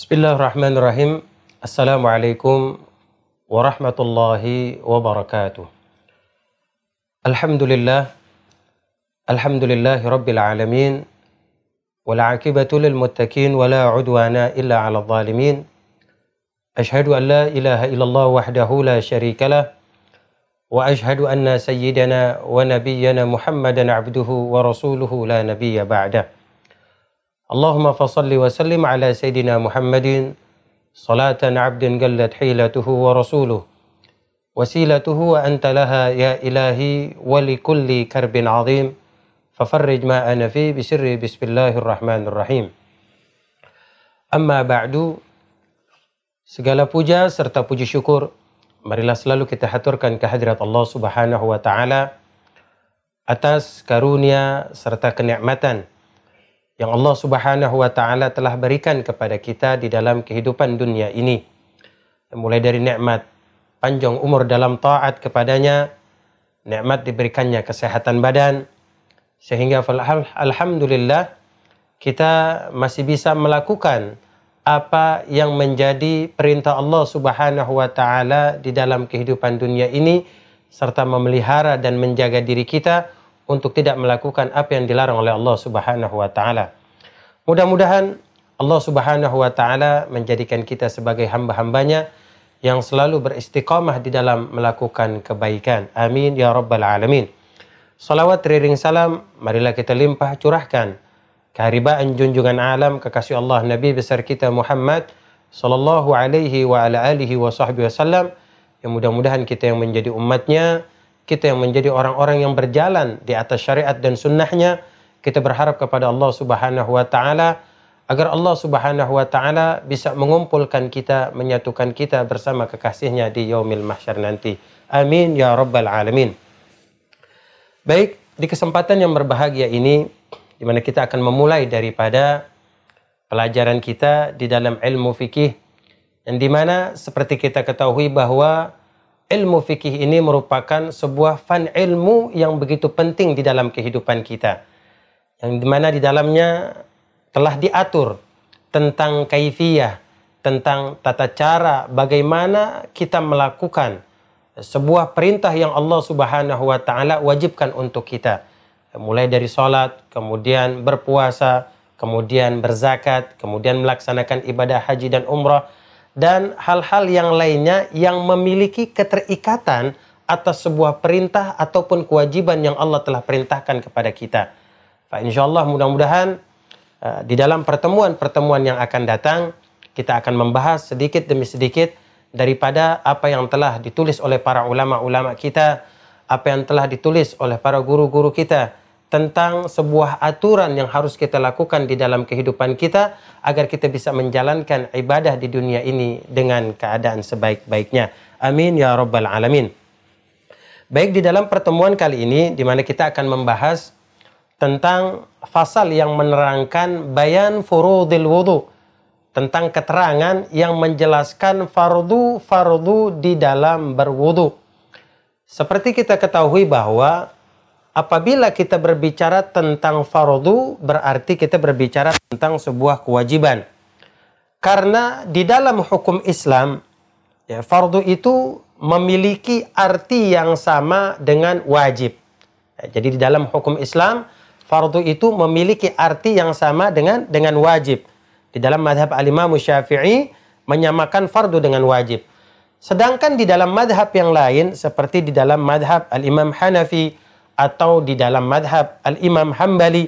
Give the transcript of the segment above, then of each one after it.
Bismillahirrahmanirrahim. Assalamualaikum warahmatullahi wabarakatuh. Alhamdulillahi rabbil alamin. Wal'aqibatu lil muttaqin wa la 'udwana illa 'alal zalimin. Ashhadu an la ilaha illallah wahdahu la syarika lah. Wa ashhadu anna sayyidana wa nabiyyana Muhammadan 'abduhu wa rasuluhu la nabiyya ba'dah. Allahumma fasalli wa sallim ala sayyidina Muhammadin salatan abdin gallat hilatuhu wa rasuluh wasilatuhu wa anta laha ya ilahi wa li kulli karbin azim fafarrij ma ana fi bisirri bismillahirrahmanirrahim. Amma ba'du, segala puja serta puji syukur marilah selalu kita haturkan kehadrat Allah Subhanahu wa taala atas karunia serta kenikmatan yang Allah Subhanahu wa taala telah berikan kepada kita di dalam kehidupan dunia ini. Mulai dari nikmat panjang umur dalam taat kepadanya, nikmat diberikannya kesehatan badan, sehingga alhamdulillah kita masih bisa melakukan apa yang menjadi perintah Allah Subhanahu wa taala di dalam kehidupan dunia ini, serta memelihara dan menjaga diri kita untuk tidak melakukan apa yang dilarang oleh Allah Subhanahu wa taala. Mudah-mudahan Allah Subhanahu wa taala menjadikan kita sebagai hamba-hambanya yang selalu beristiqamah di dalam melakukan kebaikan. Amin ya rabbal alamin. Salawat riring salam marilah kita limpah curahkan keharibaan junjungan alam kekasih Allah Nabi besar kita Muhammad sallallahu alaihi wa ala alihi wa sahbihi wasallam, yang mudah-mudahan kita yang menjadi umatnya, kita yang menjadi orang-orang yang berjalan di atas syariat dan sunnahnya. Kita berharap kepada Allah Subhanahu wa taala agar Allah Subhanahu wa taala bisa mengumpulkan kita, menyatukan kita bersama kekasihnya di yaumil mahsyar nanti. Amin ya rabbal alamin. Baik, di kesempatan yang berbahagia ini di mana kita akan memulai daripada pelajaran kita di dalam ilmu fikih, yang di mana seperti kita ketahui bahwa ilmu fikih ini merupakan sebuah fan ilmu yang begitu penting di dalam kehidupan kita, yang dimana di dalamnya telah diatur tentang kaifiyah, tentang tata cara bagaimana kita melakukan sebuah perintah yang Allah Subhanahu wa taala wajibkan untuk kita. Mulai dari sholat, kemudian berpuasa, kemudian berzakat, kemudian melaksanakan ibadah haji dan umrah, dan hal-hal yang lainnya yang memiliki keterikatan atas sebuah perintah ataupun kewajiban yang Allah telah perintahkan kepada kita. Insyaallah mudah-mudahan di dalam pertemuan-pertemuan yang akan datang kita akan membahas sedikit demi sedikit daripada apa yang telah ditulis oleh para ulama-ulama kita, apa yang telah ditulis oleh para guru-guru kita tentang sebuah aturan yang harus kita lakukan di dalam kehidupan kita agar kita bisa menjalankan ibadah di dunia ini dengan keadaan sebaik-baiknya. Amin ya rabbal alamin. Baik, di dalam pertemuan kali ini di mana kita akan membahas tentang fasal yang menerangkan bayan furudil wudu, tentang keterangan yang menjelaskan fardu-fardu di dalam berwudu. Seperti kita ketahui bahwa apabila kita berbicara tentang fardu, berarti kita berbicara tentang sebuah kewajiban. Karena di dalam hukum Islam, ya, fardu itu memiliki arti yang sama dengan wajib. Ya, jadi di dalam hukum Islam, fardu itu memiliki arti yang sama dengan wajib. Di dalam madhab al-Imam Syafi'i menyamakan fardu dengan wajib. Sedangkan di dalam madhab yang lain, seperti di dalam madhab al-Imam Hanafi, atau di dalam madhab al-Imam Hambali,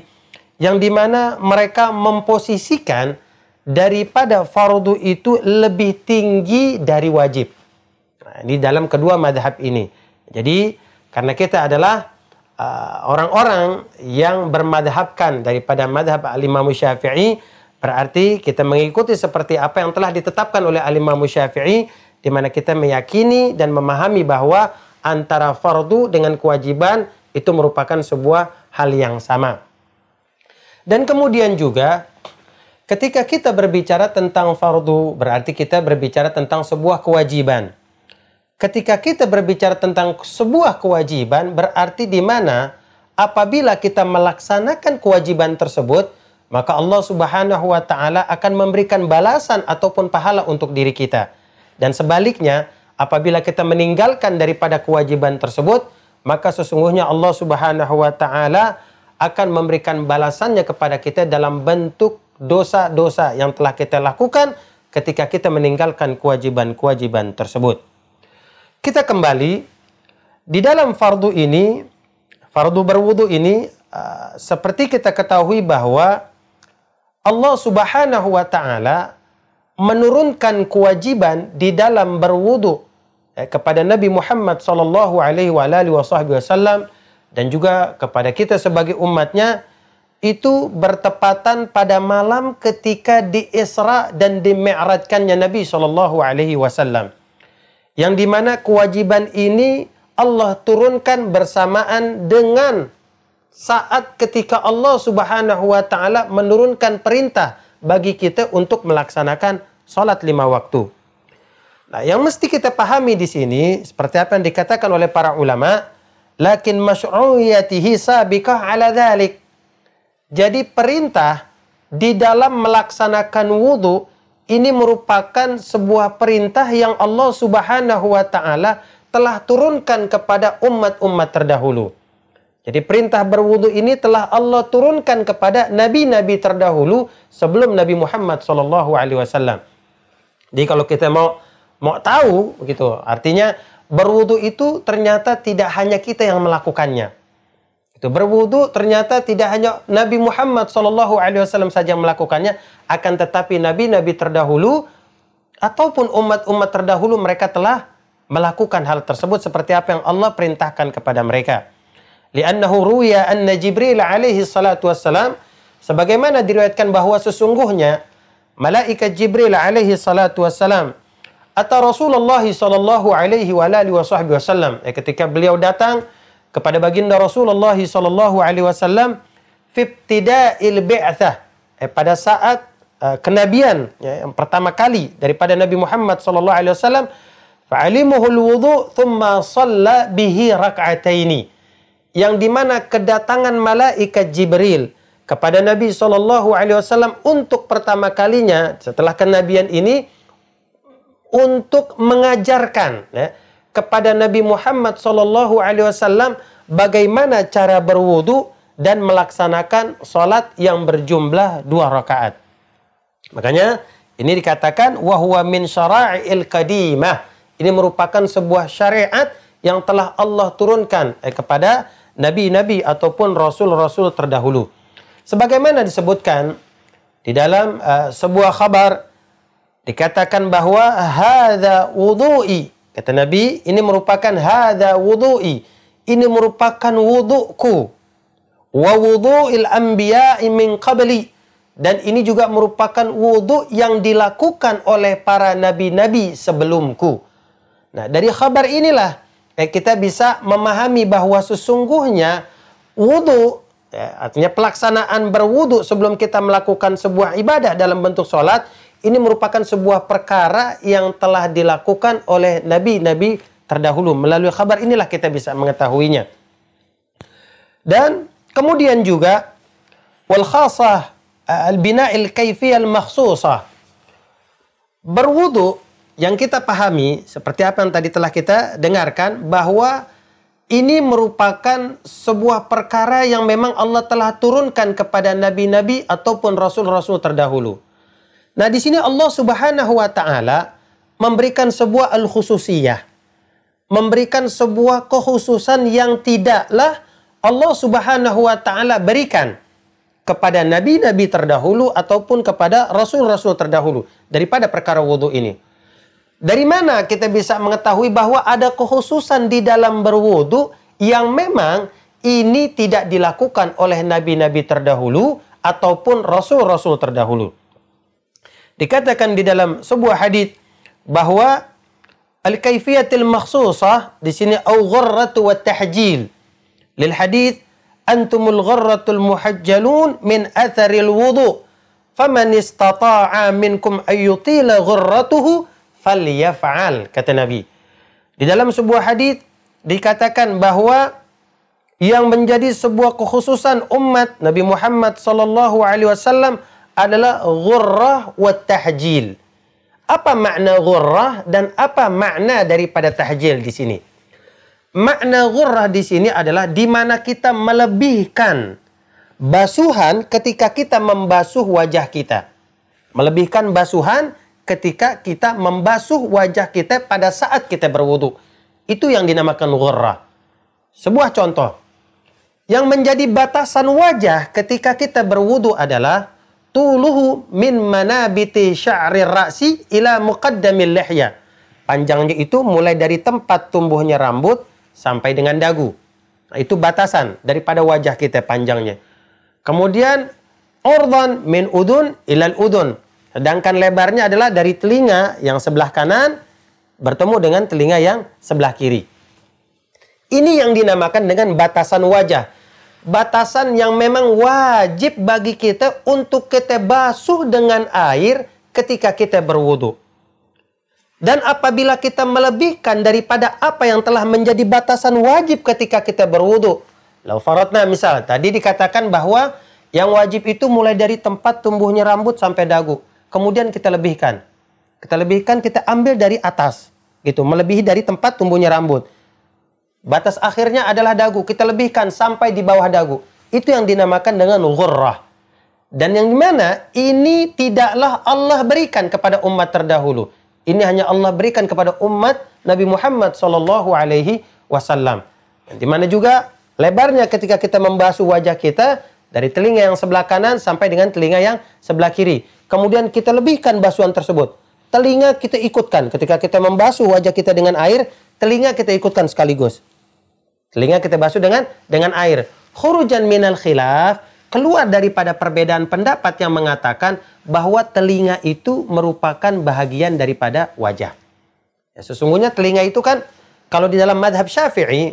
yang dimana mereka memposisikan daripada fardu itu lebih tinggi dari wajib. Nah, ini dalam kedua madhab ini. Jadi karena kita adalah orang-orang yang bermadhabkan daripada madhab al-Imam Syafi'i, berarti kita mengikuti seperti apa yang telah ditetapkan oleh al-Imam Syafi'i, di mana kita meyakini dan memahami bahwa antara fardu dengan kewajiban itu merupakan sebuah hal yang sama. Dan kemudian juga ketika kita berbicara tentang fardu, berarti kita berbicara tentang sebuah kewajiban. Ketika kita berbicara tentang sebuah kewajiban, berarti di mana apabila kita melaksanakan kewajiban tersebut, maka Allah Subhanahu wa Ta'ala akan memberikan balasan ataupun pahala untuk diri kita. Dan sebaliknya, apabila kita meninggalkan daripada kewajiban tersebut, maka sesungguhnya Allah Subhanahu wa Ta'ala akan memberikan balasannya kepada kita dalam bentuk dosa-dosa yang telah kita lakukan ketika kita meninggalkan kewajiban-kewajiban tersebut. Kita kembali, di dalam fardu ini, fardu berwudu ini, seperti kita ketahui bahwa Allah Subhanahu wa Ta'ala menurunkan kewajiban di dalam berwudu kepada Nabi Muhammad sallallahu alaihi wasallam dan juga kepada kita sebagai umatnya, itu bertepatan pada malam ketika diisra dan dimi'rajkannya Nabi sallallahu alaihi wasallam, yang dimana kewajiban ini Allah turunkan bersamaan dengan saat ketika Allah Subhanahu wa Ta'ala menurunkan perintah bagi kita untuk melaksanakan sholat 5 waktu. Nah, yang mesti kita pahami di sini, seperti apa yang dikatakan oleh para ulama, lakin masyru'iyatihi sabiqah ala dhalik. Jadi perintah di dalam melaksanakan wudu ini merupakan sebuah perintah yang Allah Subhanahu wa Ta'ala telah turunkan kepada umat-umat terdahulu. Jadi perintah berwudu ini telah Allah turunkan kepada nabi-nabi terdahulu sebelum Nabi Muhammad SAW. Jadi kalau kita mau tahu gitu, artinya berwudu itu ternyata tidak hanya kita yang melakukannya. Itu berwudu ternyata tidak hanya Nabi Muhammad SAW saja melakukannya, akan tetapi nabi-nabi terdahulu ataupun umat-umat terdahulu mereka telah melakukan hal tersebut seperti apa yang Allah perintahkan kepada mereka. Li'annahu ruya anna Jibril alaihi salatu wassalam, sebagaimana diriwayatkan bahwa sesungguhnya malaikat Jibril alaihi salatu wassalam atau Rasulullah sallallahu alaihi wa alihi wasallam, ketika beliau datang kepada baginda Rasulullah sallallahu alaihi wasallam fi ibtida'il bi'tsah, pada saat kenabian yang pertama kali daripada Nabi Muhammad sallallahu alaihi wasallam, fa'alimuhul wudu thumma shalla bihi rak'ataini, yang dimana kedatangan malaikat Jibril kepada Nabi Shallallahu Alaihi Wasallam untuk pertama kalinya setelah kenabian ini untuk mengajarkan kepada Nabi Muhammad Shallallahu Alaihi Wasallam bagaimana cara berwudu dan melaksanakan sholat yang berjumlah 2 rakaat. Makanya ini dikatakan wahwa min syara'il qadimah, ini merupakan sebuah syariat yang telah Allah turunkan kepada nabi-nabi ataupun rasul-rasul terdahulu. Sebagaimana disebutkan di dalam sebuah khabar, dikatakan bahwa hadza wudu'i, kata Nabi, ini merupakan hadza wudu'i, ini merupakan wudu'ku, wa wudu'il anbiya'i min qabli, dan ini juga merupakan wudu' yang dilakukan oleh para nabi-nabi sebelumku. Nah, dari khabar inilah kita bisa memahami bahwa sesungguhnya wudu, artinya pelaksanaan berwudu sebelum kita melakukan sebuah ibadah dalam bentuk sholat, ini merupakan sebuah perkara yang telah dilakukan oleh nabi-nabi terdahulu. Melalui kabar inilah kita bisa mengetahuinya. Dan kemudian juga wal khasah al-bina'il kaifiyah al-makhsusah, berwudu yang kita pahami seperti apa yang tadi telah kita dengarkan, bahwa ini merupakan sebuah perkara yang memang Allah telah turunkan kepada nabi-nabi ataupun rasul-rasul terdahulu. Nah, di sini Allah Subhanahu wa Ta'ala memberikan sebuah al-khususiyah, memberikan sebuah kekhususan yang tidaklah Allah Subhanahu wa Ta'ala berikan kepada nabi-nabi terdahulu ataupun kepada rasul-rasul terdahulu daripada perkara wudu ini. Dari mana kita bisa mengetahui bahwa ada kekhususan di dalam berwudu yang memang ini tidak dilakukan oleh nabi-nabi terdahulu ataupun rasul-rasul terdahulu? Dikatakan di dalam sebuah hadis bahwa al-kaifiyatil makhsusah di sini au gharratu wa tahjil. Lil hadis antumul gharratul muhajjalun min atharil wudu. Faman istata'a minkum ayyutila gharratuhu falyaf'al, kata Nabi. Di dalam sebuah hadis dikatakan bahwa yang menjadi sebuah kekhususan umat Nabi Muhammad SAW adalah ghurrah wa tahjil. Apa makna ghurrah dan apa makna daripada tahjil di sini? Makna ghurrah di sini adalah di mana kita melebihkan basuhan ketika kita membasuh wajah kita. Melebihkan basuhan ketika kita membasuh wajah kita pada saat kita berwudu. Itu yang dinamakan ghurrah. Sebuah contoh. Yang menjadi batasan wajah ketika kita berwudu adalah tuluhu min manabiti sya'rir ra'si ila muqaddamil lihya. Panjangnya itu mulai dari tempat tumbuhnya rambut sampai dengan dagu. Nah, itu batasan daripada wajah kita panjangnya. Kemudian urdan min udun ilal udun. Sedangkan lebarnya adalah dari telinga yang sebelah kanan bertemu dengan telinga yang sebelah kiri. Ini yang dinamakan dengan batasan wajah. Batasan yang memang wajib bagi kita untuk kita basuh dengan air ketika kita berwudu. Dan apabila kita melebihkan daripada apa yang telah menjadi batasan wajib ketika kita berwudu. Law faradna misal, tadi dikatakan bahwa yang wajib itu mulai dari tempat tumbuhnya rambut sampai dagu. Kemudian kita lebihkan. Kita lebihkan, kita ambil dari atas. Gitu, melebihi dari tempat tumbuhnya rambut. Batas akhirnya adalah dagu. Kita lebihkan sampai di bawah dagu. Itu yang dinamakan dengan ghurrah. Dan yang dimana ini tidaklah Allah berikan kepada umat terdahulu. Ini hanya Allah berikan kepada umat Nabi Muhammad SAW. Di mana juga lebarnya ketika kita membasuh wajah kita dari telinga yang sebelah kanan sampai dengan telinga yang sebelah kiri. Kemudian kita lebihkan basuhan tersebut. Telinga kita ikutkan ketika kita membasuh wajah kita dengan air. Telinga kita ikutkan sekaligus. Telinga kita basuh dengan air. Khurujan minal khilaf, keluar daripada perbedaan pendapat yang mengatakan bahwa telinga itu merupakan bahagian daripada wajah. Ya, sesungguhnya telinga itu kan kalau di dalam madhab Syafi'i,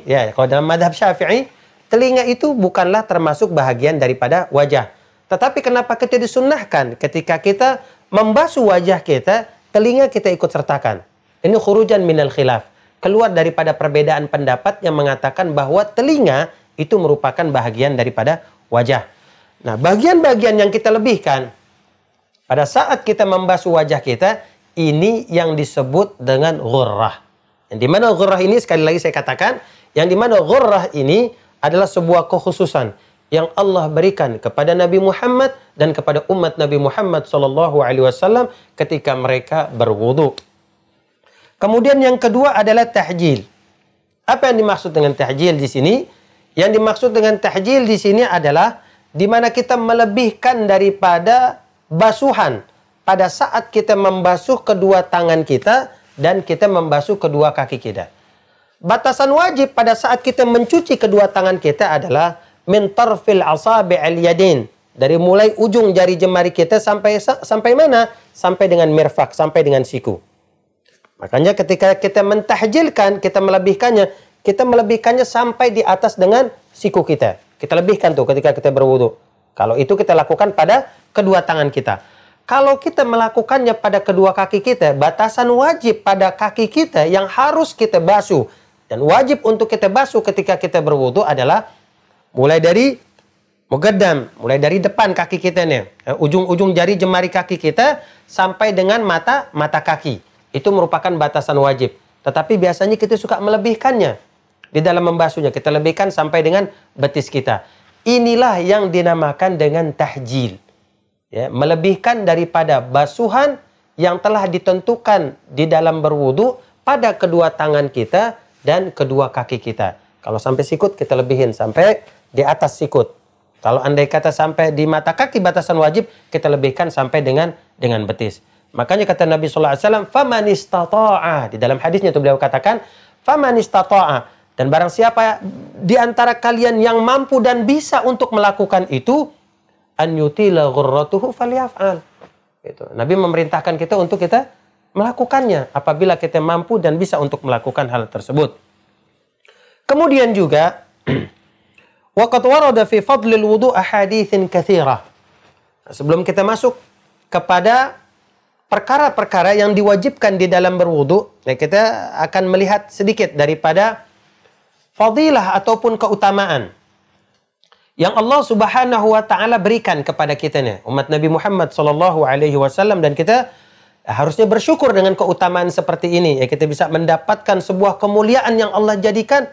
telinga itu bukanlah termasuk bahagian daripada wajah. Tetapi kenapa kita disunnahkan ketika kita membasuh wajah kita, telinga kita ikut sertakan. Ini khurujan minal khilaf. Keluar daripada perbedaan pendapat yang mengatakan bahwa telinga itu merupakan bahagian daripada wajah. Nah, bagian-bagian yang kita lebihkan pada saat kita membasuh wajah kita, ini yang disebut dengan ghurrah. Yang dimana ghurrah ini, sekali lagi saya katakan, yang dimana ghurrah ini adalah sebuah kekhususan yang Allah berikan kepada Nabi Muhammad dan kepada umat Nabi Muhammad SAW ketika mereka berwudu. Kemudian yang kedua adalah tahjil. Apa yang dimaksud dengan tahjil di sini? Yang dimaksud dengan tahjil di sini adalah di mana kita melebihkan daripada basuhan pada saat kita membasuh kedua tangan kita dan kita membasuh kedua kaki kita. Batasan wajib pada saat kita mencuci kedua tangan kita adalah min tarfil asabi' al-yadain, dari mulai ujung jari jemari kita sampai mana? Sampai dengan mirfak, sampai dengan siku. Makanya ketika kita mentahjilkan, kita melebihkannya sampai di atas dengan siku kita. Kita lebihkan tuh ketika kita berwudu. Kalau itu kita lakukan pada kedua tangan kita. Kalau kita melakukannya pada kedua kaki kita, batasan wajib pada kaki kita yang harus kita basuh dan wajib untuk kita basuh ketika kita berwudu adalah mulai dari muqaddam, mulai dari depan kaki kita nih, ujung-ujung jari jemari kaki kita sampai dengan mata kaki. Itu merupakan batasan wajib. Tetapi biasanya kita suka melebihkannya. Di dalam membasuhnya, kita lebihkan sampai dengan betis kita. Inilah yang dinamakan dengan tahjil. Ya, melebihkan daripada basuhan yang telah ditentukan di dalam berwudu pada kedua tangan kita dan kedua kaki kita. Kalau sampai sikut, kita lebihin sampai di atas sikut. Kalau andai kata sampai di mata kaki batasan wajib, kita lebihkan sampai dengan betis. Makanya kata Nabi SAW, faman istata'a. Di dalam hadisnya itu beliau katakan, faman istata'a. Dan barang siapa di antara kalian yang mampu dan bisa untuk melakukan itu, an yutila ghurratuhu falyaf'al. Gitu. Nabi memerintahkan kita untuk kita melakukannya apabila kita mampu dan bisa untuk melakukan hal tersebut. Kemudian juga, waqad warada fi fadlil wudu' ahaditsin katsirah. Sebelum kita masuk kepada perkara-perkara yang diwajibkan di dalam berwudu, ya, kita akan melihat sedikit daripada fadilah ataupun keutamaan yang Allah Subhanahu wa taala berikan kepada kita nih, umat Nabi Muhammad sallallahu alaihi wasallam, dan kita harusnya bersyukur dengan keutamaan seperti ini ya, kita bisa mendapatkan sebuah kemuliaan yang Allah jadikan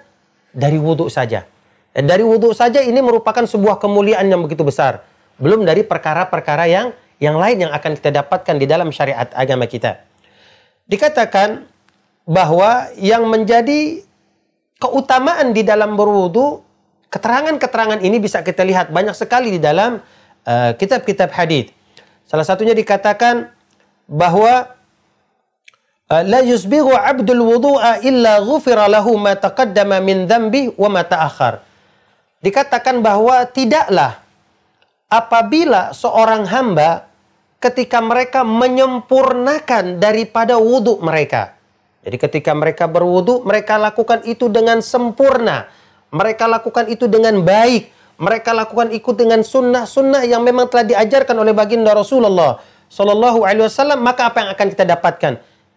dari wudhu saja. Dari wudhu saja ini merupakan sebuah kemuliaan yang begitu besar, belum dari perkara-perkara yang lain yang akan kita dapatkan di dalam syariat agama kita. Dikatakan bahwa yang menjadi keutamaan di dalam berwudhu, keterangan-keterangan ini bisa kita lihat banyak sekali di dalam kitab-kitab hadis. Salah satunya dikatakan bahwa la yusbighu 'abdul wudu'a illa ghufira lahu ma taqaddama min dhanbihi wa ma ta'akhkhar. Dikatakan bahwa tidaklah apabila seorang hamba ketika mereka menyempurnakan daripada wudu mereka. Jadi ketika mereka berwudu, mereka lakukan itu dengan sempurna. Mereka lakukan itu dengan baik. Mereka lakukan ikut dengan sunnah-sunnah yang memang telah diajarkan oleh baginda Rasulullah sallallahu alaihi wasallam. Maka apa yang akan kita dapatkan?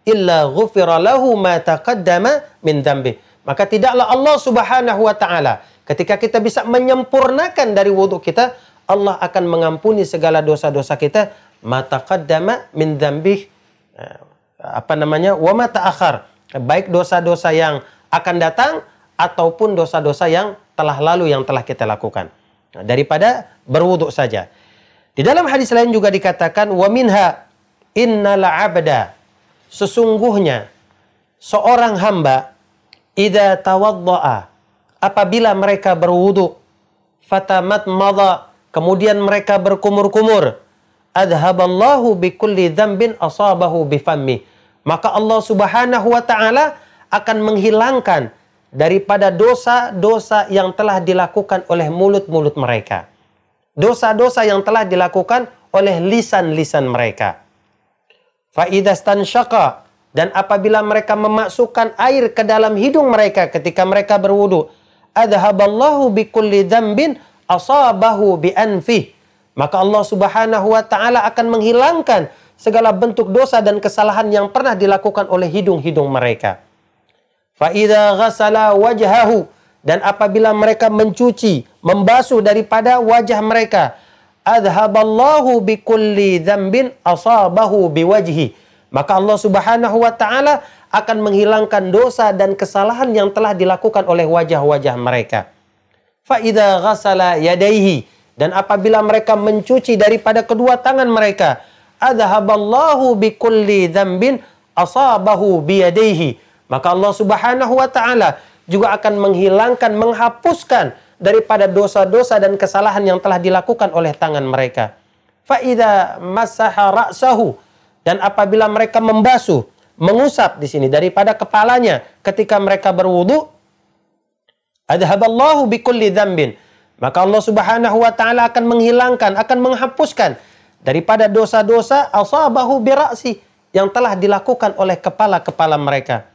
Illa ghufira lahu ma taqaddama min dhanbi. Maka tidaklah Allah Subhanahu wa taala, ketika kita bisa menyempurnakan dari wudu kita, Allah akan mengampuni segala dosa-dosa kita, ma taqaddama min dhanbi, wa ma ta'akhkhar, baik dosa-dosa yang akan datang ataupun dosa-dosa yang telah lalu yang telah kita lakukan. Nah, daripada berwudhu saja. Di dalam hadis lain juga dikatakan, wa minha innal 'abda, sesungguhnya seorang hamba idza tawaddaa, apabila mereka berwudhu, fatamatmadha, kemudian mereka berkumur-kumur, adhaballahu bikulli dzambin asabahu bifammi, maka Allah Subhanahu wa taala akan menghilangkan daripada dosa-dosa yang telah dilakukan oleh mulut-mulut mereka, dosa-dosa yang telah dilakukan oleh lisan-lisan mereka. Faidastansyaqa, dan apabila mereka memasukkan air ke dalam hidung mereka ketika mereka berwudu, adhaballahu bikulli dzambin asabahu bianfi, maka Allah Subhanahu wa taala akan menghilangkan segala bentuk dosa dan kesalahan yang pernah dilakukan oleh hidung-hidung mereka. Fa'idha ghasala wajhahu, dan apabila mereka mencuci, membasuh daripada wajah mereka, adhaballahu bikulli dzambin asabahu biwajhi, maka Allah Subhanahu wa taala akan menghilangkan dosa dan kesalahan yang telah dilakukan oleh wajah-wajah mereka. Fa'idha ghasala yadaihi, dan apabila mereka mencuci daripada kedua tangan mereka, adhaballahu bikulli dzambin asabahu biyadaihi, maka Allah Subhanahu wa taala juga akan menghilangkan, menghapuskan daripada dosa-dosa dan kesalahan yang telah dilakukan oleh tangan mereka. Fa idza masaha ra'sahu, dan apabila mereka membasuh, mengusap di sini daripada kepalanya ketika mereka berwudu, adhaballahu bikulli dzambin, maka Allah Subhanahu wa taala akan menghilangkan, akan menghapuskan daripada dosa-dosa asabahu bira'si, yang telah dilakukan oleh kepala-kepala mereka.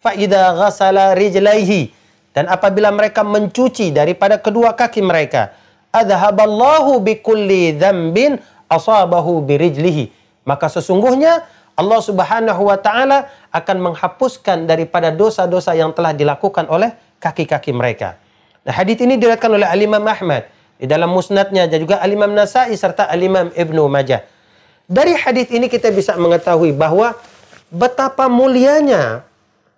Fa'idha ghasala rijlaihi, dan apabila mereka mencuci daripada kedua kaki mereka, adhaballahu bikulli dzambin asabahu birijlihi, maka sesungguhnya Allah Subhanahu wa taala akan menghapuskan daripada dosa-dosa yang telah dilakukan oleh kaki-kaki mereka. Nah, hadits ini diriwayatkan oleh Al-Imam Ahmad di dalam musnadnya, dan juga Al-Imam Nasa'i serta Al-Imam Ibnu Majah. Dari hadits ini kita bisa mengetahui bahwa betapa mulianya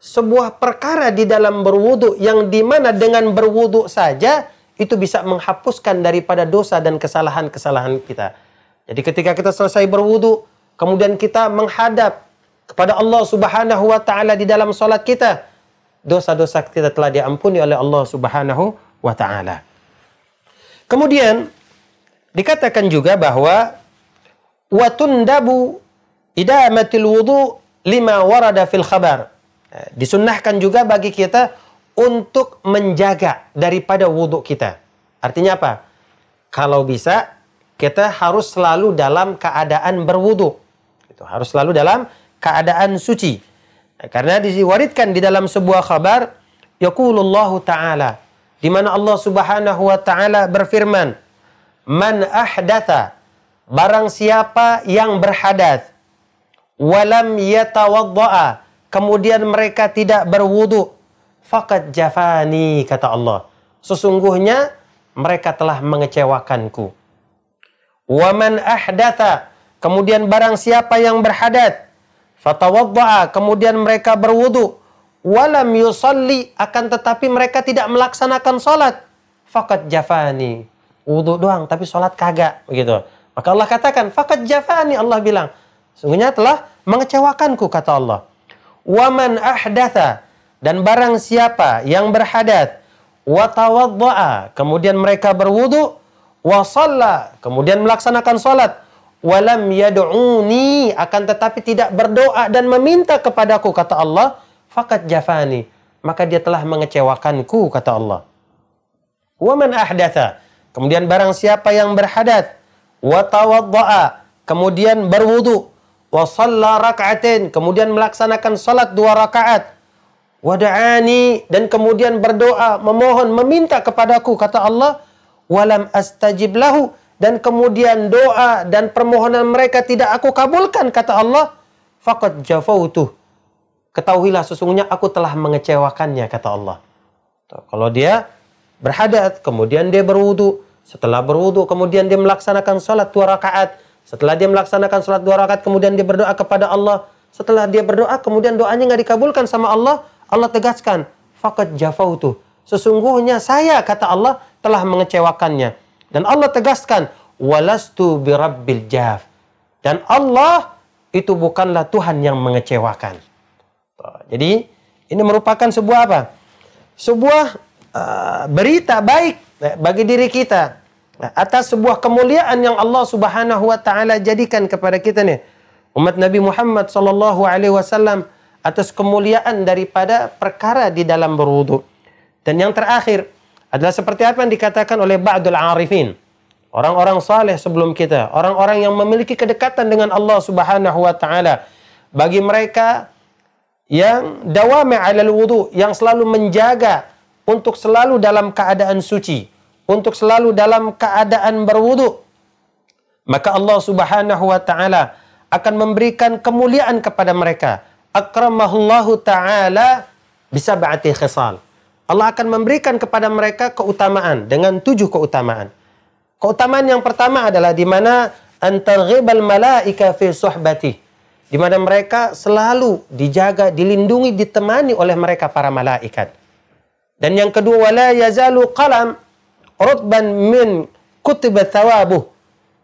sebuah perkara di dalam berwudu, yang dimana dengan berwudu saja itu bisa menghapuskan daripada dosa dan kesalahan-kesalahan kita. Jadi ketika kita selesai berwudu, kemudian kita menghadap kepada Allah Subhanahu wa taala di dalam salat kita, dosa-dosa kita telah diampuni oleh Allah Subhanahu wa taala. Kemudian dikatakan juga bahwa wa tundabu idamatul wudu lima warada fil khabar. Disunnahkan juga bagi kita untuk menjaga daripada wudhu kita. Artinya apa? Kalau bisa, kita harus selalu dalam keadaan berwudhu. Harus selalu dalam keadaan suci. Karena diwariskan di dalam sebuah kabar, yaqulullahu ta'ala, di mana Allah Subhanahu wa ta'ala berfirman, man ahdatha, barang siapa yang berhadat, walam yatawadda'a, kemudian mereka tidak berwudu, faqad jafani, kata Allah, sesungguhnya mereka telah mengecewakanku. Waman ahdatha, kemudian barang siapa yang berhadat, fatawadda'a, kemudian mereka berwudu, walam yusalli, akan tetapi mereka tidak melaksanakan salat, faqad jafani, wudu doang tapi salat kagak begitu. Maka Allah katakan faqad jafani, Allah bilang sungguhnya telah mengecewakanku, kata Allah. Waman ahdatha, dan barang siapa yang berhadat, watawadda'a, kemudian mereka berwudu, wasalla, kemudian melaksanakan salat, walam yad'uni, akan tetapi tidak berdoa dan meminta kepadaku, kata Allah, faqad jafani, maka dia telah mengecewakanku, kata Allah. Waman ahdatha, kemudian barang siapa yang berhadat, watawadda'a, kemudian berwudu, wasalla rak'atin, kemudian melaksanakan salat 2 rakaat, wada'ani, dan kemudian berdoa, memohon, meminta kepadaku, kata Allah, walam astajib lahu, dan kemudian doa dan permohonan mereka tidak aku kabulkan, kata Allah, faqad jafautuh, ketahuilah sesungguhnya aku telah mengecewakannya, kata Allah. Tuh, kalau dia berhadat, kemudian dia berwudu, setelah berwudu kemudian dia melaksanakan sholat 2 rakaat, setelah dia melaksanakan sholat 2 rakaat kemudian dia berdoa kepada Allah, setelah dia berdoa kemudian doanya nggak dikabulkan sama Allah, Allah tegaskan faqad jafautuh, sesungguhnya saya, kata Allah, telah mengecewakannya. Dan Allah tegaskan, walastu birabbil jaf, dan Allah itu bukanlah Tuhan yang mengecewakan. Jadi ini merupakan sebuah apa? Sebuah berita baik bagi diri kita atas sebuah kemuliaan yang Allah Subhanahu wa taala jadikan kepada kita nih, umat Nabi Muhammad sallallahu alaihi wasallam, atas kemuliaan daripada perkara di dalam berwudu. Dan yang terakhir adalah seperti apa yang dikatakan oleh ba'dul arifin, orang-orang saleh sebelum kita, orang-orang yang memiliki kedekatan dengan Allah Subhanahu wa taala. Bagi mereka yang dawami 'alal wudu, yang selalu menjaga untuk selalu dalam keadaan suci, untuk selalu dalam keadaan berwudu, maka Allah Subhanahu wa taala akan memberikan kemuliaan kepada mereka. Akramahullahu taala bisab'ati khisal. Allah akan memberikan kepada mereka keutamaan dengan 7 keutamaan. Keutamaan yang pertama adalah di mana antarghibal malaika fi suhbati, di mana mereka selalu dijaga, dilindungi, ditemani oleh mereka para malaikat. Dan yang kedua, wala yazalu qalam rutban min kutibat thawabuh,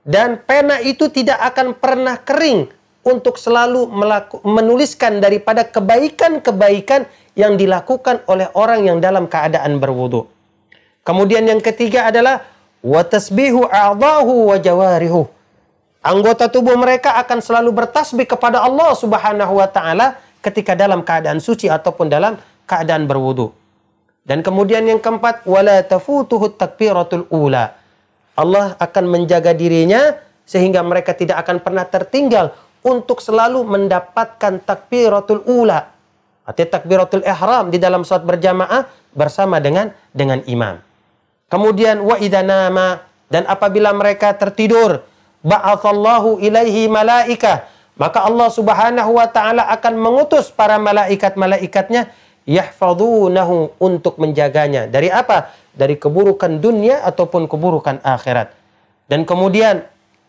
dan pena itu tidak akan pernah kering untuk selalu menuliskan daripada kebaikan-kebaikan yang dilakukan oleh orang yang dalam keadaan berwudu. Kemudian yang ketiga adalah watasbihu a'dhahu wa jawarihu, anggota tubuh mereka akan selalu bertasbih kepada Allah Subhanahu wa taala ketika dalam keadaan suci ataupun dalam keadaan berwudu. Dan kemudian yang keempat, wala tafutuhu takbiratul ula, Allah akan menjaga dirinya sehingga mereka tidak akan pernah tertinggal untuk selalu mendapatkan takbiratul ula, artinya takbiratul ihram di dalam sholat berjamaah bersama dengan imam. Kemudian wa idza nama, dan apabila mereka tertidur, ba'atsallahu ilaihi malaika, maka Allah Subhanahu wa taala akan mengutus para malaikat-malaikatnya yahfazunahu, untuk menjaganya dari apa? Dari keburukan dunia ataupun keburukan akhirat. Dan kemudian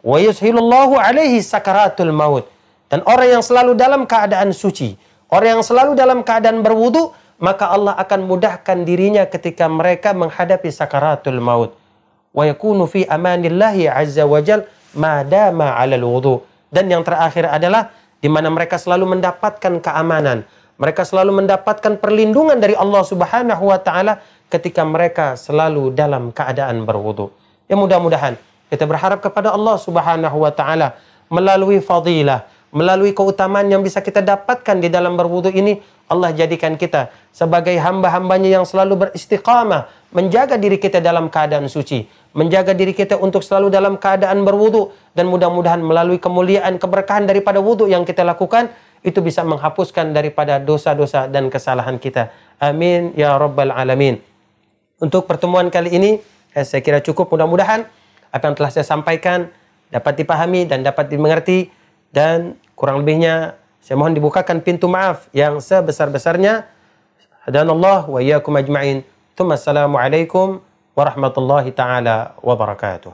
wa yushilullahu alaihi sakaratul maut, dan orang yang selalu dalam keadaan suci, orang yang selalu dalam keadaan berwudu, maka Allah akan mudahkan dirinya ketika mereka menghadapi sakaratul maut. Wa yakunu fi amanillahi azza wajal madama 'alal wudu. Dan yang terakhir adalah di mana mereka selalu mendapatkan keamanan, mereka selalu mendapatkan perlindungan dari Allah Subhanahu wa taala ketika mereka selalu dalam keadaan berwudu. Ya, mudah-mudahan kita berharap kepada Allah Subhanahu wa taala melalui fadilah, melalui keutamaan yang bisa kita dapatkan di dalam berwudu ini, Allah jadikan kita sebagai hamba-hambanya yang selalu beristiqamah, menjaga diri kita dalam keadaan suci, menjaga diri kita untuk selalu dalam keadaan berwudu. Dan mudah-mudahan melalui kemuliaan, keberkahan daripada wudu yang kita lakukan, itu bisa menghapuskan daripada dosa-dosa dan kesalahan kita. Amin ya rabbal alamin. Untuk pertemuan kali ini saya kira cukup. Mudah-mudahan apa yang telah saya sampaikan dapat dipahami dan dapat dimengerti. Dan kurang lebihnya saya mohon dibukakan pintu maaf yang sebesar-besarnya. Hadanallah wa iyyakum ajma'in. Assalamualaikum warahmatullahi taala wabarakatuh.